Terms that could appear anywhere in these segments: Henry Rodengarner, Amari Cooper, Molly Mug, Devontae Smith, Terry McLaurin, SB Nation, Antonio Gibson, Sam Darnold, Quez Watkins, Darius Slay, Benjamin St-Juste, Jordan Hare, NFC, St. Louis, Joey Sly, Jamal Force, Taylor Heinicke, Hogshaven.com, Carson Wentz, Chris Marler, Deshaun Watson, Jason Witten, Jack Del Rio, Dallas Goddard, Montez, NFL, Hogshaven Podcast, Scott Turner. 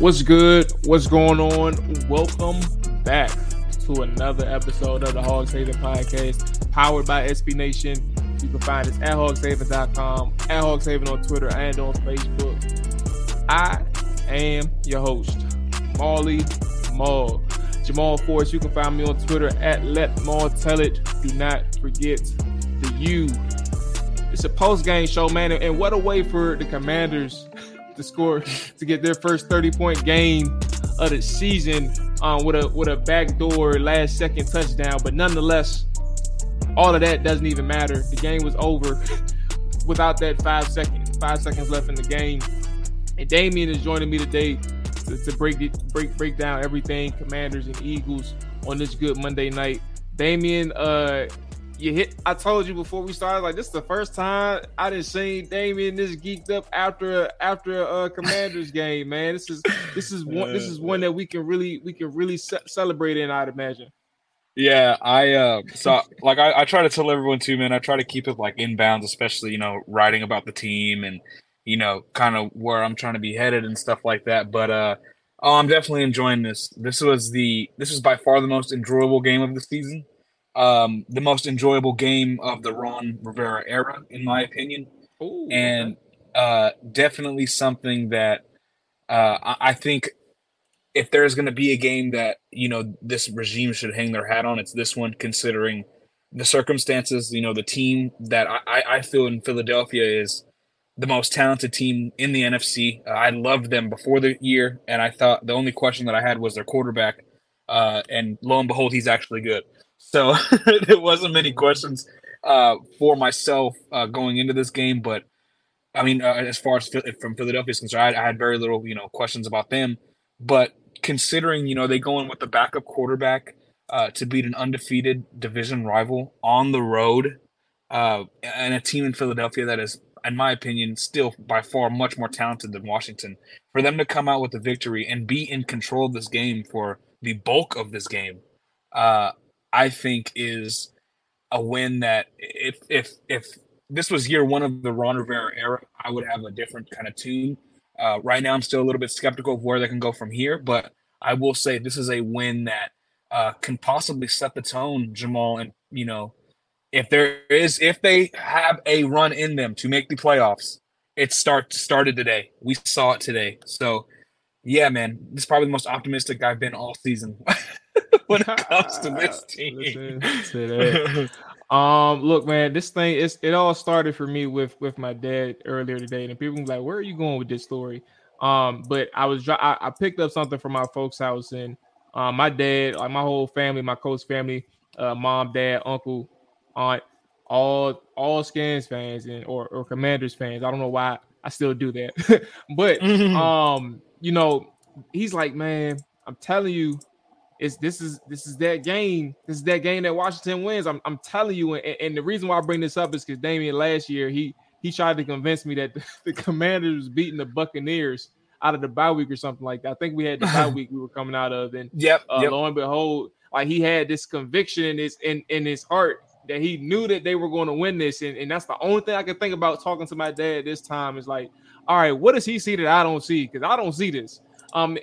What's good? What's going on? Welcome back to another episode of the Hogshaven Podcast, powered by SB Nation. You can find us at Hogshaven.com, at Hogshaven on Twitter, and on Facebook. I am your host, Molly Mug. Jamal Force, you can find me on Twitter at Let Moll Tell It. Do not forget the U. It's a post-game show, man, and what a way for the Commanders to score, to get their first 30-point game of the season with a backdoor last-second touchdown. But nonetheless, all of that doesn't even matter. The game was over without that five seconds left in the game. And Damien is joining me today to break down everything Commanders and Eagles on this good Monday night. Damien, I told you before we started, like, this is the first time I done seen Damien this geeked up after a Commanders game, man. This is one that we can really celebrate in, I'd imagine. Yeah, I try to tell everyone too, man. I try to keep it like inbounds, especially, you know, writing about the team and, you know, kind of where I'm trying to be headed and stuff like that. But I'm definitely enjoying this. This was by far the most enjoyable game of the season. The most enjoyable game of the Ron Rivera era, in my opinion. Ooh, and definitely something that I think if there's going to be a game that, you know, this regime should hang their hat on, it's this one, considering the circumstances. You know, the team that I feel in Philadelphia is the most talented team in the NFC. I loved them before the year, and I thought the only question that I had was their quarterback. And lo and behold, he's actually good. So there wasn't many questions for myself going into this game, but I mean, as far as from Philadelphia is concerned, I had very little, you know, questions about them. But considering, you know, they go in with the backup quarterback to beat an undefeated division rival on the road, and a team in Philadelphia that is, in my opinion, still by far much more talented than Washington, for them to come out with a victory and be in control of this game for the bulk of this game, I think is a win that if this was year one of the Ron Rivera era, I would have a different kind of tune. Right now, I'm still a little bit skeptical of where they can go from here, but I will say this is a win that can possibly set the tone, Jamal. And, you know, if they have a run in them to make the playoffs, it started today. We saw it today. So, yeah, man, this is probably the most optimistic I've been all season when it comes to this team. Look, man, this thing, it all started for me with my dad earlier today, and people were like, "Where are you going with this story?" But I picked up something from my folks' house, and my dad, like my whole family, my coach family, mom, dad, uncle, aunt, all Skins fans and or Commanders fans. I don't know why I still do that, but you know, he's like, "Man, I'm telling you, This is that game. This is that game that Washington wins. I'm telling you." And the reason why I bring this up is because Damien last year he tried to convince me that the Commanders was beating the Buccaneers out of the bye week or something like that. I think we had the bye week we were coming out of, and yep. Lo and behold, like, he had this conviction in his heart that he knew that they were going to win this, and that's the only thing I could think about talking to my dad this time is like, all right, what does he see that I don't see? Because I don't see this. And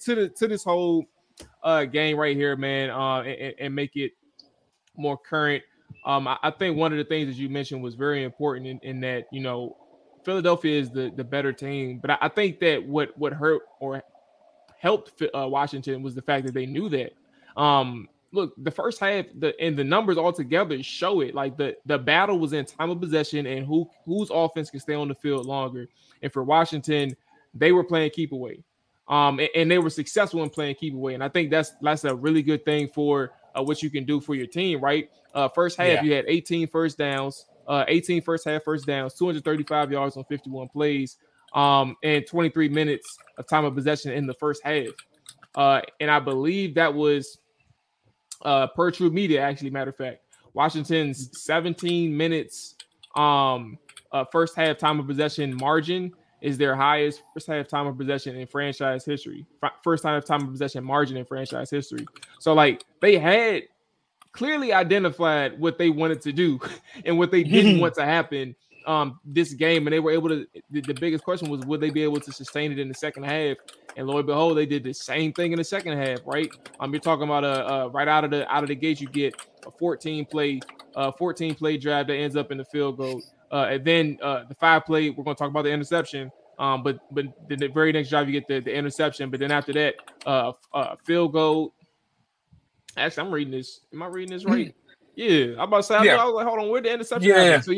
to this whole game right here, man, and make it more current. I think one of the things that you mentioned was very important in that, you know, Philadelphia is the better team, but I think that what hurt or helped Washington was the fact that they knew that. Look, the first half, the numbers altogether show it. Like, the battle was in time of possession and whose offense can stay on the field longer. And for Washington, they were playing keep away. And they were successful in playing keep away, and I think that's a really good thing for what you can do for your team, right? First half, You had 18 first half first downs, 235 yards on 51 plays, and 23 minutes of time of possession in the first half. And I believe that was per True Media, actually. Matter of fact, Washington's 17 minutes first half time of possession margin is their highest first half time of possession in franchise history. First half time of possession margin in franchise history. So, like, they had clearly identified what they wanted to do and what they didn't want to happen. this game, and they were able to. The biggest question was, would they be able to sustain it in the second half? And lo and behold, they did the same thing in the second half, right? You're talking about right out of the gate, you get a 14-play drive that ends up in the field goal, and then the 5-play. We're going to talk about the interception. But the very next drive, you get the interception. But then after that, field goal. Actually, I'm reading this. Am I reading this right? Yeah, I'm about to say. I was like, hold on, where the interception? Yeah. So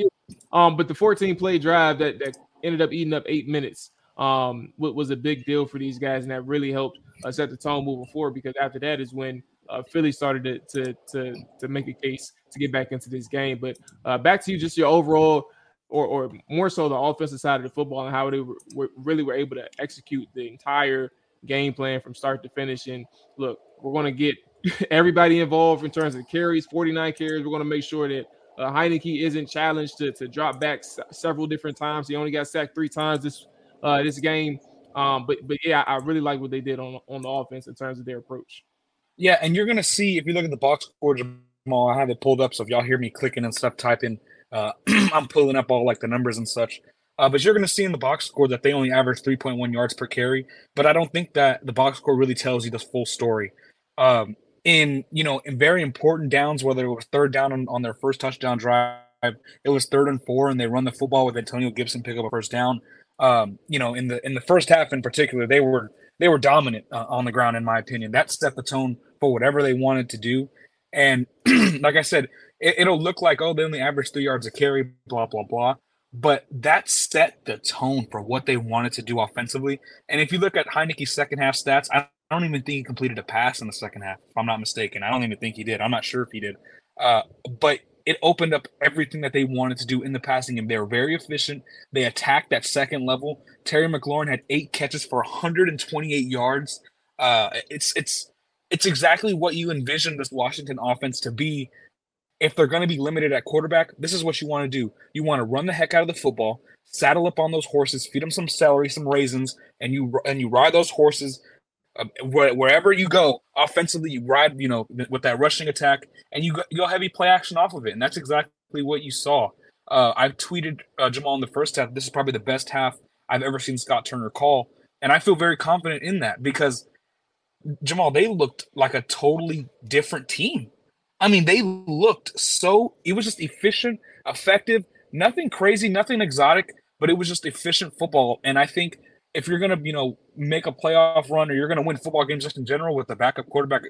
but the 14-play drive that ended up eating up 8 minutes. Was a big deal for these guys, and that really helped set the tone moving forward. Because after that is when Philly started to make a case to get back into this game. But back to you, just your overall. Or more so the offensive side of the football and how they were able to execute the entire game plan from start to finish. And look, we're going to get everybody involved in terms of carries, 49 carries. We're going to make sure that Heinicke isn't challenged to drop back several different times. He only got sacked 3 times this game. But yeah, I really like what they did on the offense in terms of their approach. Yeah, and you're going to see, if you look at the box score, Jamal, I have it pulled up, so if y'all hear me clicking and stuff, typing. I'm pulling up all like the numbers and such, but you're going to see in the box score that they only average 3.1 yards per carry. But I don't think that the box score really tells you the full story. In very important downs, whether it was third down on their first touchdown drive, it was 3rd and 4, and they run the football with Antonio Gibson pick up a first down. In the first half in particular, they were dominant on the ground, in my opinion. That set the tone for whatever they wanted to do. And like I said, it'll look like, oh, they only average 3 yards a carry, blah, blah, blah. But that set the tone for what they wanted to do offensively. And if you look at Heinicke's second half stats, I don't even think he completed a pass in the second half, if I'm not mistaken. I don't even think he did. I'm not sure if he did. But it opened up everything that they wanted to do in the passing game. They were very efficient. They attacked that second level. Terry McLaurin had 8 catches for 128 yards. It's exactly what you envision this Washington offense to be. If they're going to be limited at quarterback, this is what you want to do. You want to run the heck out of the football, saddle up on those horses, feed them some celery, some raisins, and you ride those horses wherever you go. Offensively, you ride, with that rushing attack, and you go heavy play action off of it. And that's exactly what you saw. I tweeted Jamal in the first half. This is probably the best half I've ever seen Scott Turner call, and I feel very confident in that because Jamal, they looked like a totally different team. I mean, they looked it was just efficient, effective, nothing crazy, nothing exotic, but it was just efficient football. And I think if you're going to, make a playoff run or you're going to win football games just in general with the backup quarterback,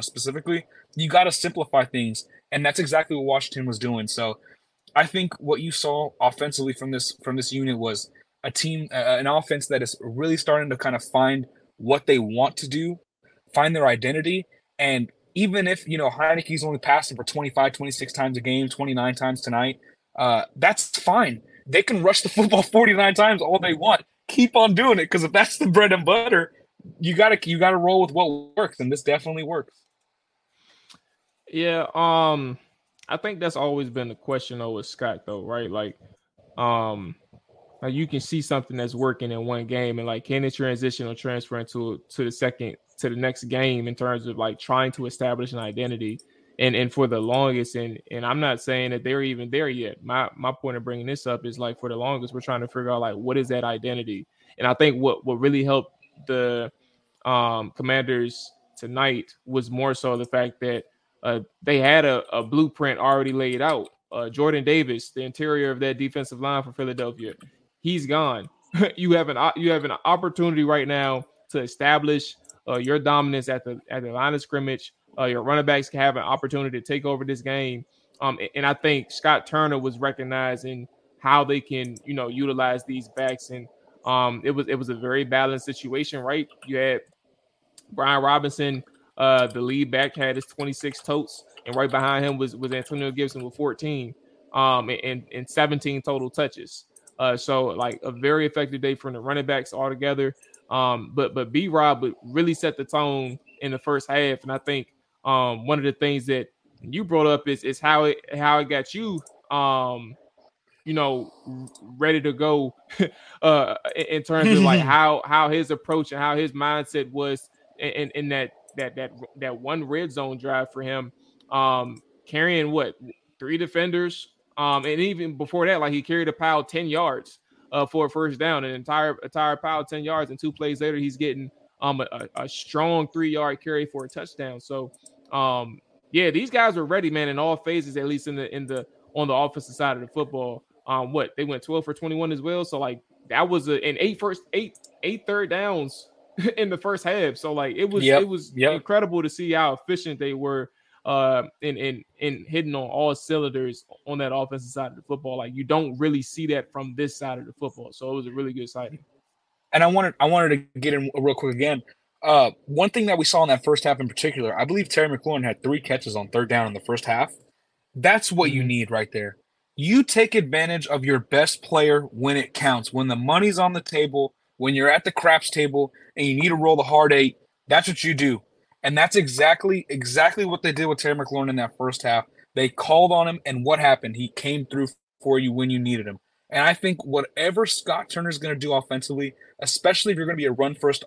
specifically, you got to simplify things. And that's exactly what Washington was doing. So I think what you saw offensively from this unit was a team, an offense that is really starting to kind of find what they want to do, find their identity, and even if, Heinicke's only passing for 25, 26 times a game, 29 times tonight, that's fine. They can rush the football 49 times all they want. Keep on doing it, because if that's the bread and butter, you gotta roll with what works, and this definitely works. Yeah, I think that's always been the question though with Scott though, right? Like you can see something that's working in one game, and like can it transition or transfer into the second? To the next game in terms of like trying to establish an identity and for the longest. And I'm not saying that they're even there yet. My point of bringing this up is like for the longest, we're trying to figure out like, what is that identity? And I think what really helped the Commanders tonight was more so the fact that they had a blueprint already laid out. Jordan Davis, the interior of that defensive line for Philadelphia, he's gone. You have an opportunity right now to establish your dominance at the line of scrimmage. Your running backs can have an opportunity to take over this game. And I think Scott Turner was recognizing how they can, utilize these backs. And it was a very balanced situation, right? You had Brian Robinson, the lead back, had his 26 totes, and right behind him was Antonio Gibson with 14 and 17 total touches. So like a very effective day from the running backs altogether. But B-Rob would really set the tone in the first half, and I think one of the things that you brought up is how it got you, ready to go in terms of like how his approach and how his mindset was in that one red zone drive for him, carrying what 3 defenders, And even before that, like, he carried a pile 10 yards for a first down, an entire pile 10 yards. And two plays later, he's getting a strong 3-yard carry for a touchdown. So, yeah, these guys were ready, man, in all phases, at least on the offensive side of the football. They went 12 for 21 as well. So, like, that was eight third downs in the first half. So, like, it was incredible to see how efficient they were in hitting on all cylinders on that offensive side of the football. Like, you don't really see that from this side of the football. So it was a really good sighting. And I wanted to get in real quick again. One thing that we saw in that first half in particular, I believe Terry McLaurin had 3 catches on third down in the first half. That's what you need right there. You take advantage of your best player when it counts, when the money's on the table, when you're at the craps table and you need to roll the hard 8. That's what you do. And that's exactly what they did with Terry McLaurin in that first half. They called on him, and what happened? He came through for you when you needed him. And I think whatever Scott Turner's going to do offensively, especially if you're going to be a run first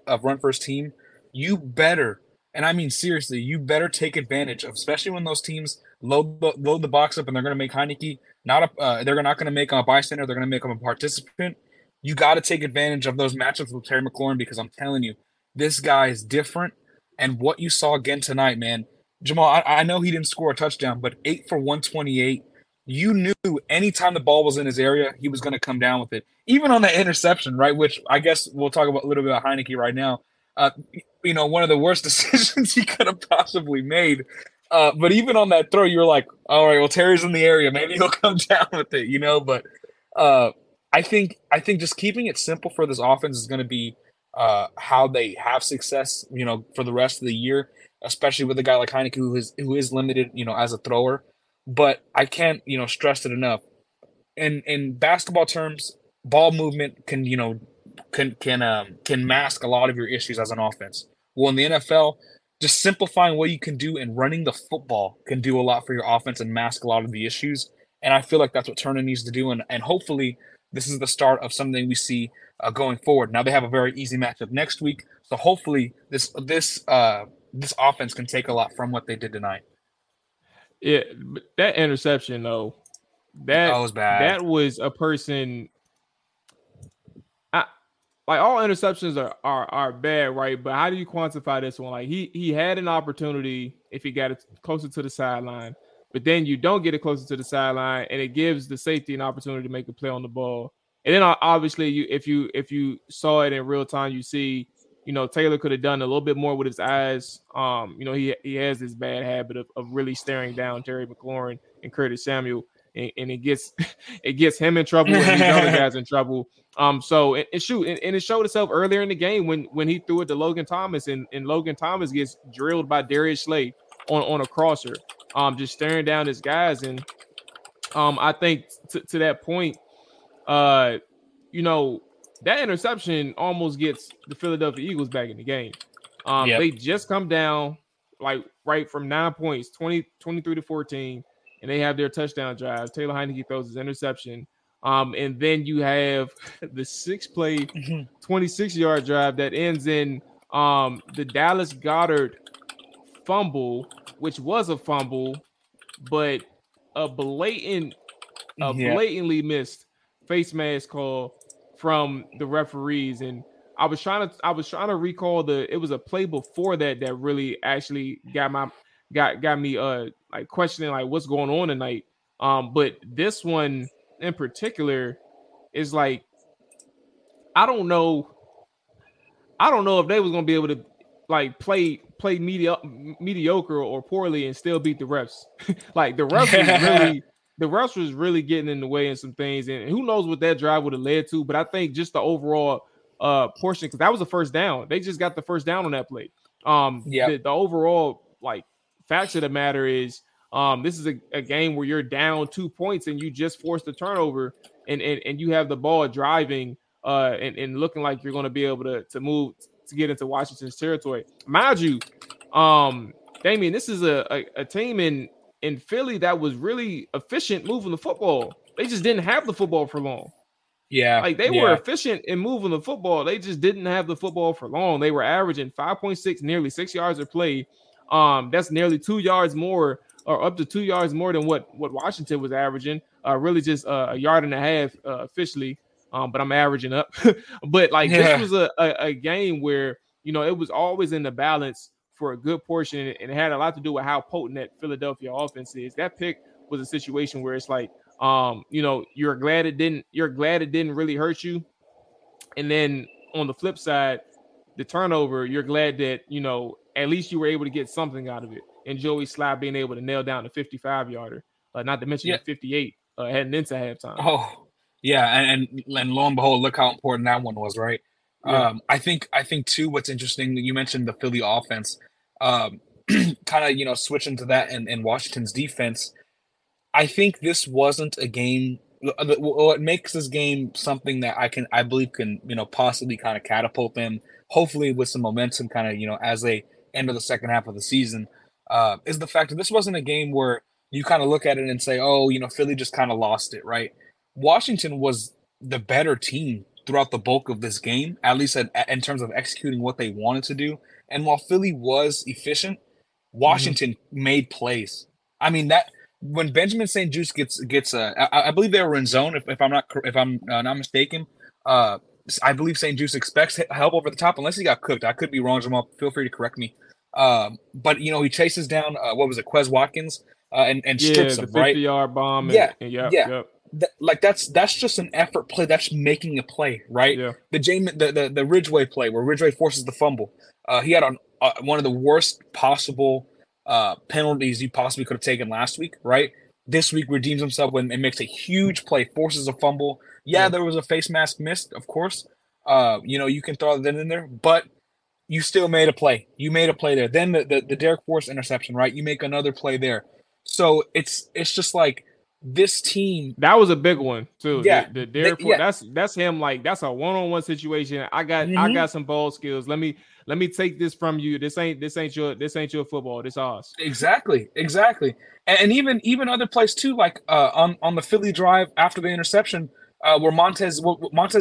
team, you better, and I mean seriously, you better take advantage of, especially when those teams load the box up and they're going to make Heinicke they're not going to make a bystander, they're going to make him a participant. You got to take advantage of those matchups with Terry McLaurin, because I'm telling you, this guy is different. And what you saw again tonight, man, Jamal, I know he didn't score a touchdown, but 8 for 128, you knew anytime the ball was in his area, he was going to come down with it. Even on the interception, right, which I guess we'll talk about a little bit about Heinicke right now. One of the worst decisions he could have possibly made. But even on that throw, you were like, all right, well, Terry's in the area. Maybe he'll come down with it, you know. But I think just keeping it simple for this offense is going to be how they have success, you know, for the rest of the year, especially with a guy like Heinicke who is limited, you know, as a thrower. But I can't, you know, stress it enough. In basketball terms, ball movement can mask a lot of your issues as an offense. Well, in the NFL, just simplifying what you can do and running the football can do a lot for your offense and mask a lot of the issues. And I feel like that's what Turner needs to do. And hopefully this is the start of something we see going forward. Now they have a very easy matchup next week. So hopefully this offense can take a lot from what they did tonight. Yeah, but that interception, though, that was bad. That was a person – like, all interceptions are bad, right? But how do you quantify this one? Like, he had an opportunity if he got it closer to the sideline, but then you don't get it closer to the sideline, and it gives the safety an opportunity to make a play on the ball. And then obviously, if you saw it in real time, you see, you know, Taylor could have done a little bit more with his eyes. You know, he has this bad habit of really staring down Terry McLaurin and Curtis Samuel, and it gets him in trouble and these other guys in trouble. So it showed itself earlier in the game when he threw it to Logan Thomas, and Logan Thomas gets drilled by Darius Slay on a crosser, just staring down his guys. And I think to that point, you know, that interception almost gets the Philadelphia Eagles back in the game. They just come down, like, right from 9 points, 23 to 14, and they have their touchdown drive. Taylor Heinicke throws his interception. And then you have the 6-play, 26-yard drive that ends in the Dallas Goddard fumble, which was a fumble, but a blatantly missed face mask call from the referees. And I was trying to recall it was a play before that really actually got me like questioning, like, what's going on tonight. But this one in particular is like, I don't know if they was gonna be able to, like, play mediocre or poorly and still beat the refs. Like, the refs was really getting in the way in some things, and who knows what that drive would have led to. But I think just the overall portion, because that was a first down. They just got the first down on that play. The overall, like, facts of the matter is this is a game where you're down 2 points and you just forced the turnover, and you have the ball driving and looking like you're going to be able to move to get into Washington's territory. Mind you, Damien, this is a team in Philly that was really efficient moving the football. They just didn't have the football for long. Yeah. Like, they were efficient in moving the football. They just didn't have the football for long. They were averaging 5.6, nearly 6 yards a play. That's nearly 2 yards more, or up to 2 yards more than what Washington was averaging. really just a yard and a half officially, but I'm averaging up. But like this was a game where, you know, it was always in the balance for a good portion, and it had a lot to do with how potent that Philadelphia offense is. That pick was a situation where it's like, you know, you're glad it didn't really hurt you. And then on the flip side, the turnover, you're glad that, you know, at least you were able to get something out of it. And Joey Sly being able to nail down the 55-yarder, not to mention the 58 heading into halftime. Oh, yeah. And lo and behold, look how important that one was, right? Yeah. I think too, what's interesting, you mentioned the Philly offense, kind of, you know, switching to that and Washington's defense. I think this wasn't a game. What makes this game something that I believe can, you know, possibly kind of catapult them, hopefully with some momentum, kind of, you know, as they end of the second half of the season, is the fact that this wasn't a game where you kind of look at it and say, oh, you know, Philly just kind of lost it, right? Washington was the better team throughout the bulk of this game, at least in terms of executing what they wanted to do. And while Philly was efficient, Washington made plays. I mean, that when Benjamin St-Juste gets I believe they were in zone. If I'm not mistaken, I believe St-Juste expects help over the top, unless he got cooked. I could be wrong, Jamal. Feel free to correct me. But you know, he chases down Quez Watkins and strips him, right? The 50-yard bomb. Yep. That's just an effort play. That's making a play, right? Yeah. The Ridgeway play where Ridgeway forces the fumble. He had on one of the worst possible penalties you possibly could have taken last week, right? This week redeems himself and makes a huge play, forces a fumble. Yeah, there was a face mask missed, of course. You know, you can throw that in there, but you still made a play. You made a play there. Then the Derek Forrest interception, right? You make another play there. So it's just like this team. That was a big one too. Yeah, the Derek Forrest. That's him. Like that's a one-on-one situation. I got some ball skills. Let me take this from you. This ain't your football. This ours. Exactly. And even other plays too, like on the Philly drive after the interception, where Montez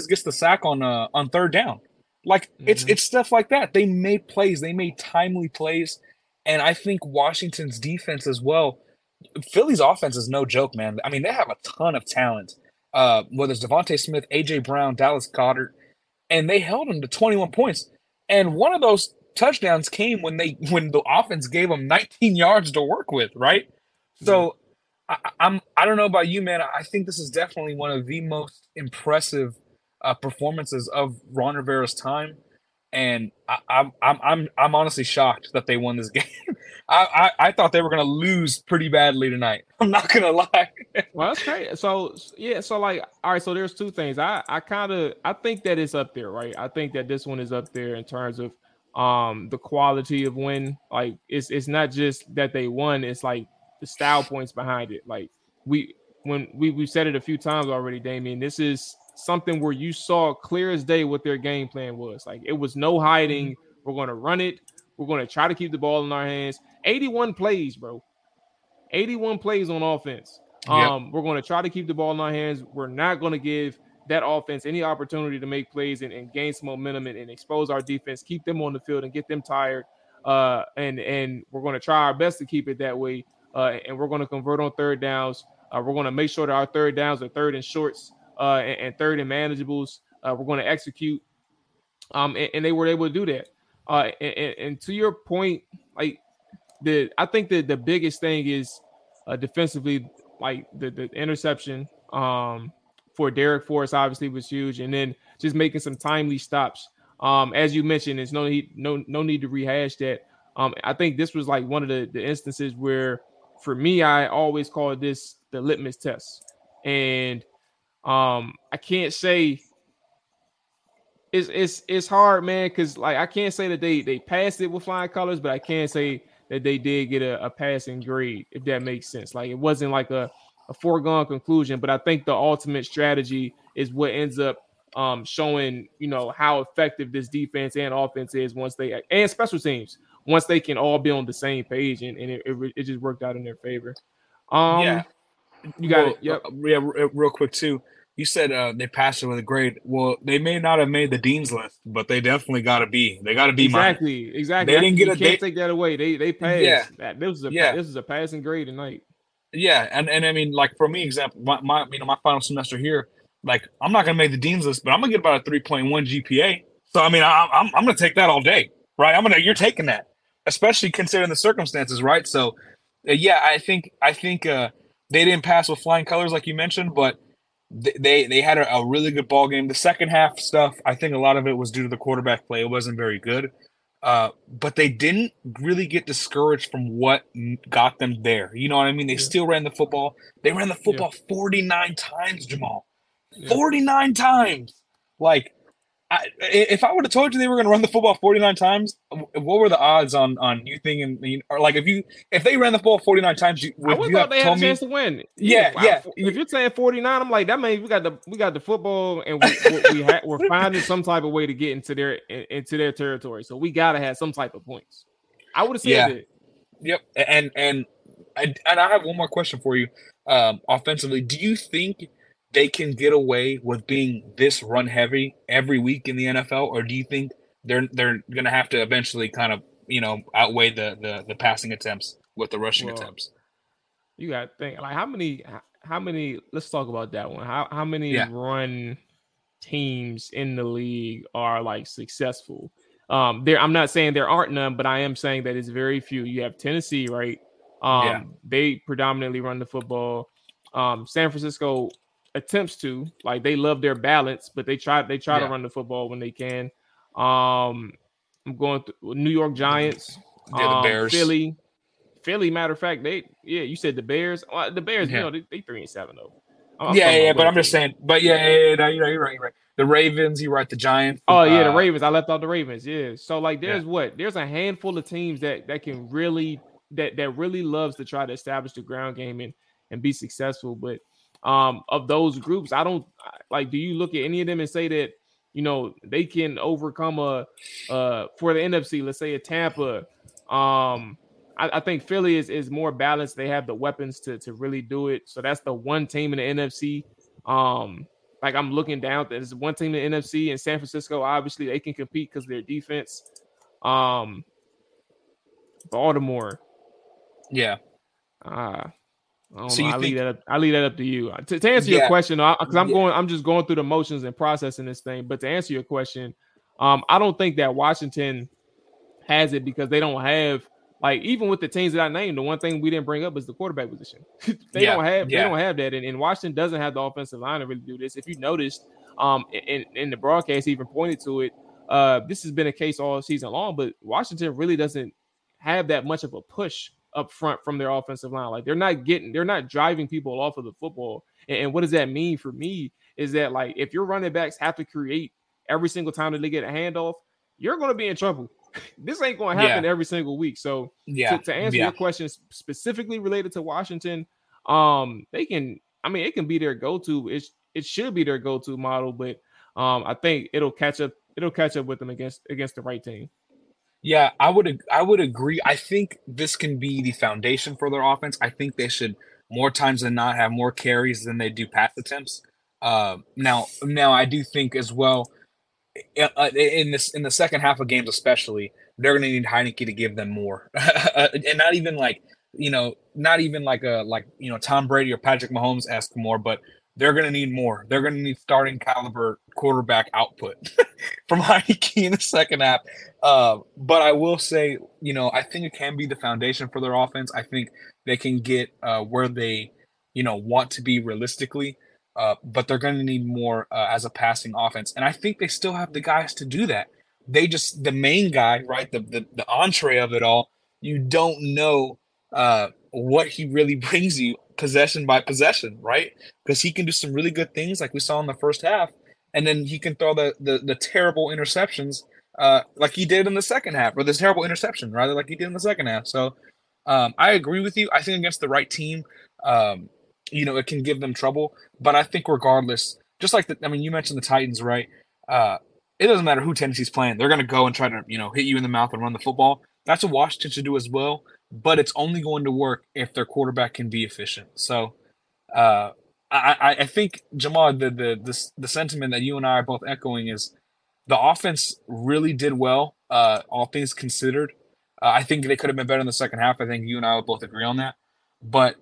gets the sack on third down. Like it's stuff like that. They made plays. They made timely plays. And I think Washington's defense as well. Philly's offense is no joke, man. I mean, they have a ton of talent. Whether it's Devontae Smith, A.J. Brown, Dallas Goddard, and they held them to 21 points. And one of those touchdowns came when the offense gave them 19 yards to work with, right? So I don't know about you, man. I think this is definitely one of the most impressive performances of Ron Rivera's time, and I'm honestly shocked that they won this game. I thought they were going to lose pretty badly tonight. I'm not going to lie. Well, that's great. So there's two things. I think that it's up there, right? I think that this one is up there in terms of the quality of win. Like it's not just that they won, it's like the style points behind it. Like we've said it a few times already, Damien, this is something where you saw clear as day what their game plan was. Like it was no hiding. We're going to run it. We're going to try to keep the ball in our hands. 81 plays, bro. 81 plays on offense. We're going to try to keep the ball in our hands. We're not going to give that offense any opportunity to make plays and gain some momentum and expose our defense, keep them on the field and get them tired. And we're going to try our best to keep it that way. And we're going to convert on third downs. We're going to make sure that our third downs are third and shorts and third and manageables. We're going to execute. And they were able to do that. And to your point, like I think the biggest thing is defensively, like the interception for Derek Forrest obviously was huge, and then just making some timely stops. As you mentioned, there's no need to rehash that. I think this was like one of the instances where, for me, I always call this the litmus test, and I can't say. It's hard, man, because like I can't say that they passed it with flying colors, but I can say that they did get a passing grade, if that makes sense. Like it wasn't like a foregone conclusion, but I think the ultimate strategy is what ends up showing, you know, how effective this defense and offense is once they and special teams once they can all be on the same page, and it just worked out in their favor. You got it. Yep. Real quick too. You said they passed it with a grade. Well, they may not have made the dean's list, but they definitely got a B. They got a B. Exactly. They didn't get. You can't take that away. They passed. Yeah. This is a passing grade tonight. Yeah, and I mean, like, for me, example, my you know, my final semester here, like, I'm not gonna make the dean's list, but I'm gonna get about a 3.1 GPA. So I mean, I'm gonna take that all day, right? You're taking that, especially considering the circumstances, right? So yeah, I think they didn't pass with flying colors, like you mentioned, but they had a really good ball game. The second half stuff, I think a lot of it was due to the quarterback play. It wasn't very good. But they didn't really get discouraged from what got them there. You know what I mean? They still ran the football. They ran the football 49 times, Jamal. 49 times. Like, if I would have told you they were going to run the football 49 times, what were the odds on you thinking, or like, if they ran the football 49 times, I would have thought they had a chance to win. Yeah. If you're saying 49, I'm like, that means we got the football, and we're finding some type of way to get into their territory. So we gotta have some type of points. I would have said it. Yep. And I have one more question for you. Offensively, do you think they can get away with being this run heavy every week in the NFL, or do you think they're going to have to eventually kind of, you know, outweigh the passing attempts with the rushing attempts? You got to think, like, how many, let's talk about that one. How many run teams in the league are, like, successful? I'm not saying there aren't none, but I am saying that it's very few. You have Tennessee, right? They predominantly run the football. San Francisco attempts to, like, they love their balance, but they try to run the football when they can. I'm going through New York Giants, the Bears, Philly. Matter of fact, you said the Bears. The Bears, you know, they 3-7 though. But I'm just saying. But you're right. The Ravens, you're right. The Giants. The Ravens. I left out the Ravens. Yeah. So, like, there's a handful of teams that can really that really loves to try to establish the ground game and be successful, but. Of those groups, I don't like. Do you look at any of them and say that, you know, they can overcome for the NFC? Let's say a Tampa. I think Philly is more balanced. They have the weapons to really do it. So that's the one team in the NFC. Like, I'm looking down, there's one team in the NFC, and San Francisco. Obviously, they can compete because of their defense. Baltimore. Yeah. So I leave that up to you. To answer your question, because I'm just going through the motions and processing this thing. But to answer your question, I don't think that Washington has it, because they don't have, like, even with the teams that I named, the one thing we didn't bring up is the quarterback position. They don't have that, and Washington doesn't have the offensive line to really do this. If you noticed, in the broadcast, he even pointed to it. This has been a case all season long, but Washington really doesn't have that much of a push up front from their offensive line. Like, they're not driving people off of the football. And what does that mean for me is that, like, if your running backs have to create every single time that they get a handoff, you're going to be in trouble. This ain't going to happen every single week. So to answer your question specifically related to Washington, it can be their go-to. It should be their go-to model, but I think it'll catch up with them against the right team. Yeah, I would agree. I think this can be the foundation for their offense. I think they should, more times than not, have more carries than they do pass attempts. Now I do think as well, in the second half of games especially, they're going to need Heinicke to give them more, and not even like Tom Brady or Patrick Mahomes ask for more, but they're going to need more. They're going to need starting caliber quarterback output from Heinicke in the second half. But I will say, you know, I think it can be the foundation for their offense. I think they can get where they, you know, want to be realistically, but they're going to need more as a passing offense. And I think they still have the guys to do that. They just, the main guy, right, the entree of it all, you don't know what he really brings you possession by possession, right? Because he can do some really good things like we saw in the first half, and then he can throw the terrible interceptions like he did in the second half, or this terrible interception rather like he did in the second half. So I agree with you. I think against the right team, you know, it can give them trouble. But I think regardless, just like you mentioned the Titans, right? It doesn't matter who Tennessee's playing. They're going to go and try to, you know, hit you in the mouth and run the football. That's what Washington should do as well. But it's only going to work if their quarterback can be efficient. So I think, Jamal, the sentiment that you and I are both echoing is the offense really did well, all things considered. I think they could have been better in the second half. I think you and I would both agree on that. But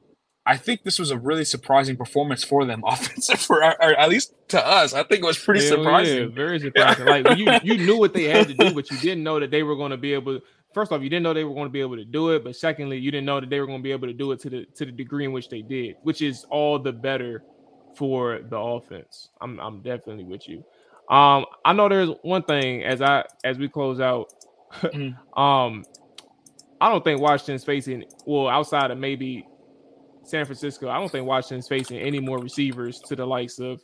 I think this was a really surprising performance for them, offensive, or at least to us. I think it was pretty surprising. Yeah, very surprising. Like you knew what they had to do, but you didn't know that they were going to be able to. First off, you didn't know they were going to be able to do it, but secondly, you didn't know that they were going to be able to do it to the degree in which they did, which is all the better for the offense. I'm definitely with you. I know there's one thing as we close out. I don't think Washington's facing, well, outside of maybe San Francisco, I don't think Washington's facing any more receivers to the likes of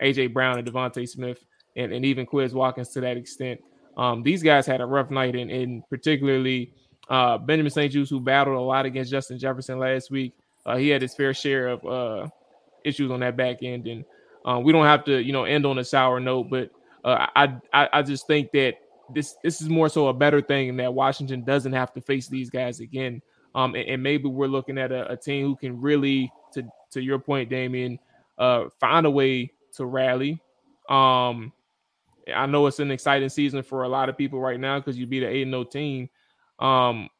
A.J. Brown and Devontae Smith and even Quez Watkins to that extent. These guys had a rough night, and particularly Benjamin St-Juste, who battled a lot against Justin Jefferson last week. He had his fair share of issues on that back end, and we don't have to, end on a sour note, but I just think that this is more so a better thing, and that Washington doesn't have to face these guys again. And maybe we're looking at a team who can really, to your point, Damien, find a way to rally. I know it's an exciting season for a lot of people right now because you beat an 8-0 team.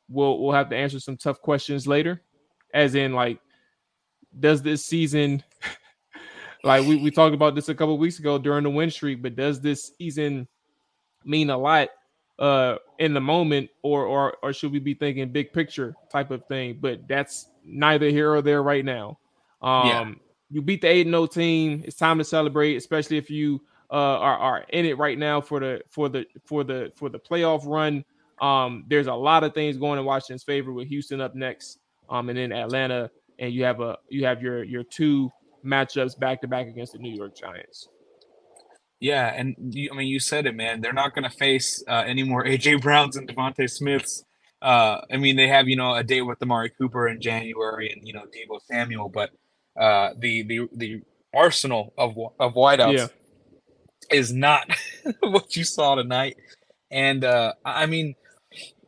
We'll have to answer some tough questions later, as in, like, does this season – like, we talked about this a couple of weeks ago during the win streak, but does this season – mean a lot in the moment, or should we be thinking big picture type of thing? But that's neither here or there right now. You beat the 8-0 team. It's time to celebrate, especially if you are in it right now for the playoff run. There's a lot of things going in Washington's favor, with Houston up next, and then Atlanta, and you have your two matchups back to back against the New York Giants. Yeah, and you said it, man. They're not going to face any more A.J. Browns and Devontae Smiths. They have, a day with Amari Cooper in January and, Debo Samuel, but the arsenal of wideouts is not what you saw tonight. And,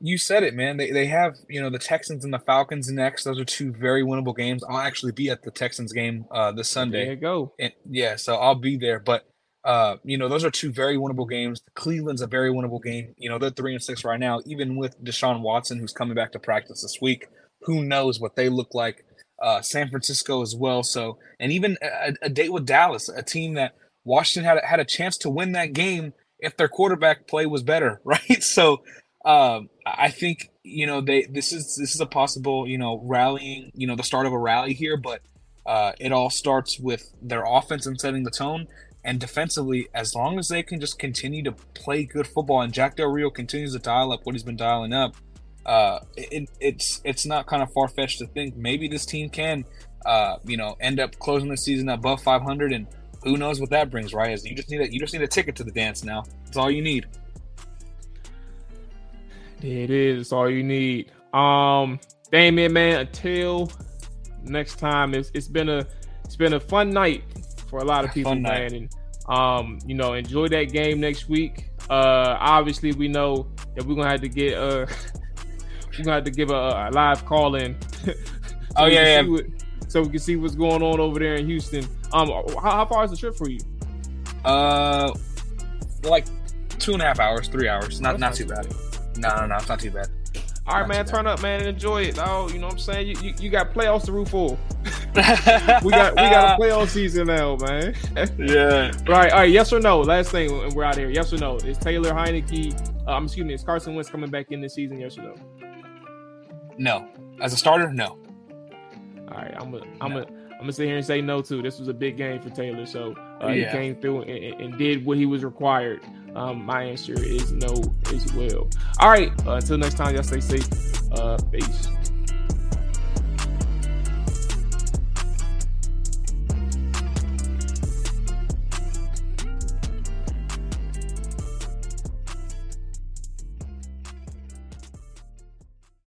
you said it, man. They have, the Texans and the Falcons next. Those are two very winnable games. I'll actually be at the Texans game this Sunday. There you go. And, yeah, so I'll be there, but those are two very winnable games. Cleveland's a very winnable game. They're 3-6 right now, even with Deshaun Watson, who's coming back to practice this week. Who knows what they look like? San Francisco as well. So, and even a date with Dallas, a team that Washington had a chance to win that game if their quarterback play was better, right? So, I think this is a possible rallying, the start of a rally here, but it all starts with their offense and setting the tone. And defensively, as long as they can just continue to play good football, and Jack Del Rio continues to dial up what he's been dialing up, it's not kind of far-fetched to think maybe this team can, end up closing the season above 500. And who knows what that brings, right? As you just need a ticket to the dance now. It's all you need. It is. It's all you need. Damien, man. Until next time, it's been a fun night. For a lot of people, man, and enjoy that game next week. Obviously, we know that we're gonna have to get we're gonna have to give a live call in. So we can see what's going on over there in Houston. How far is the trip for you? 2.5 hours, 3 hours. Not too bad. No, it's not too bad. All right, man, turn up, man, and enjoy it. Oh, you know what I'm saying? You got playoffs to root for. we got a playoff season now, man. Yeah. Right. All right. Yes or no? Last thing, and we're out of here. Yes or no? Is Taylor Heinicke? Is Carson Wentz coming back in this season? Yes or no? No. As a starter, no. All right. I'm gonna sit here and say no too. This was a big game for Taylor, so he came through and did what he was required. My answer is no as well. All right. Until next time, y'all stay safe. Peace.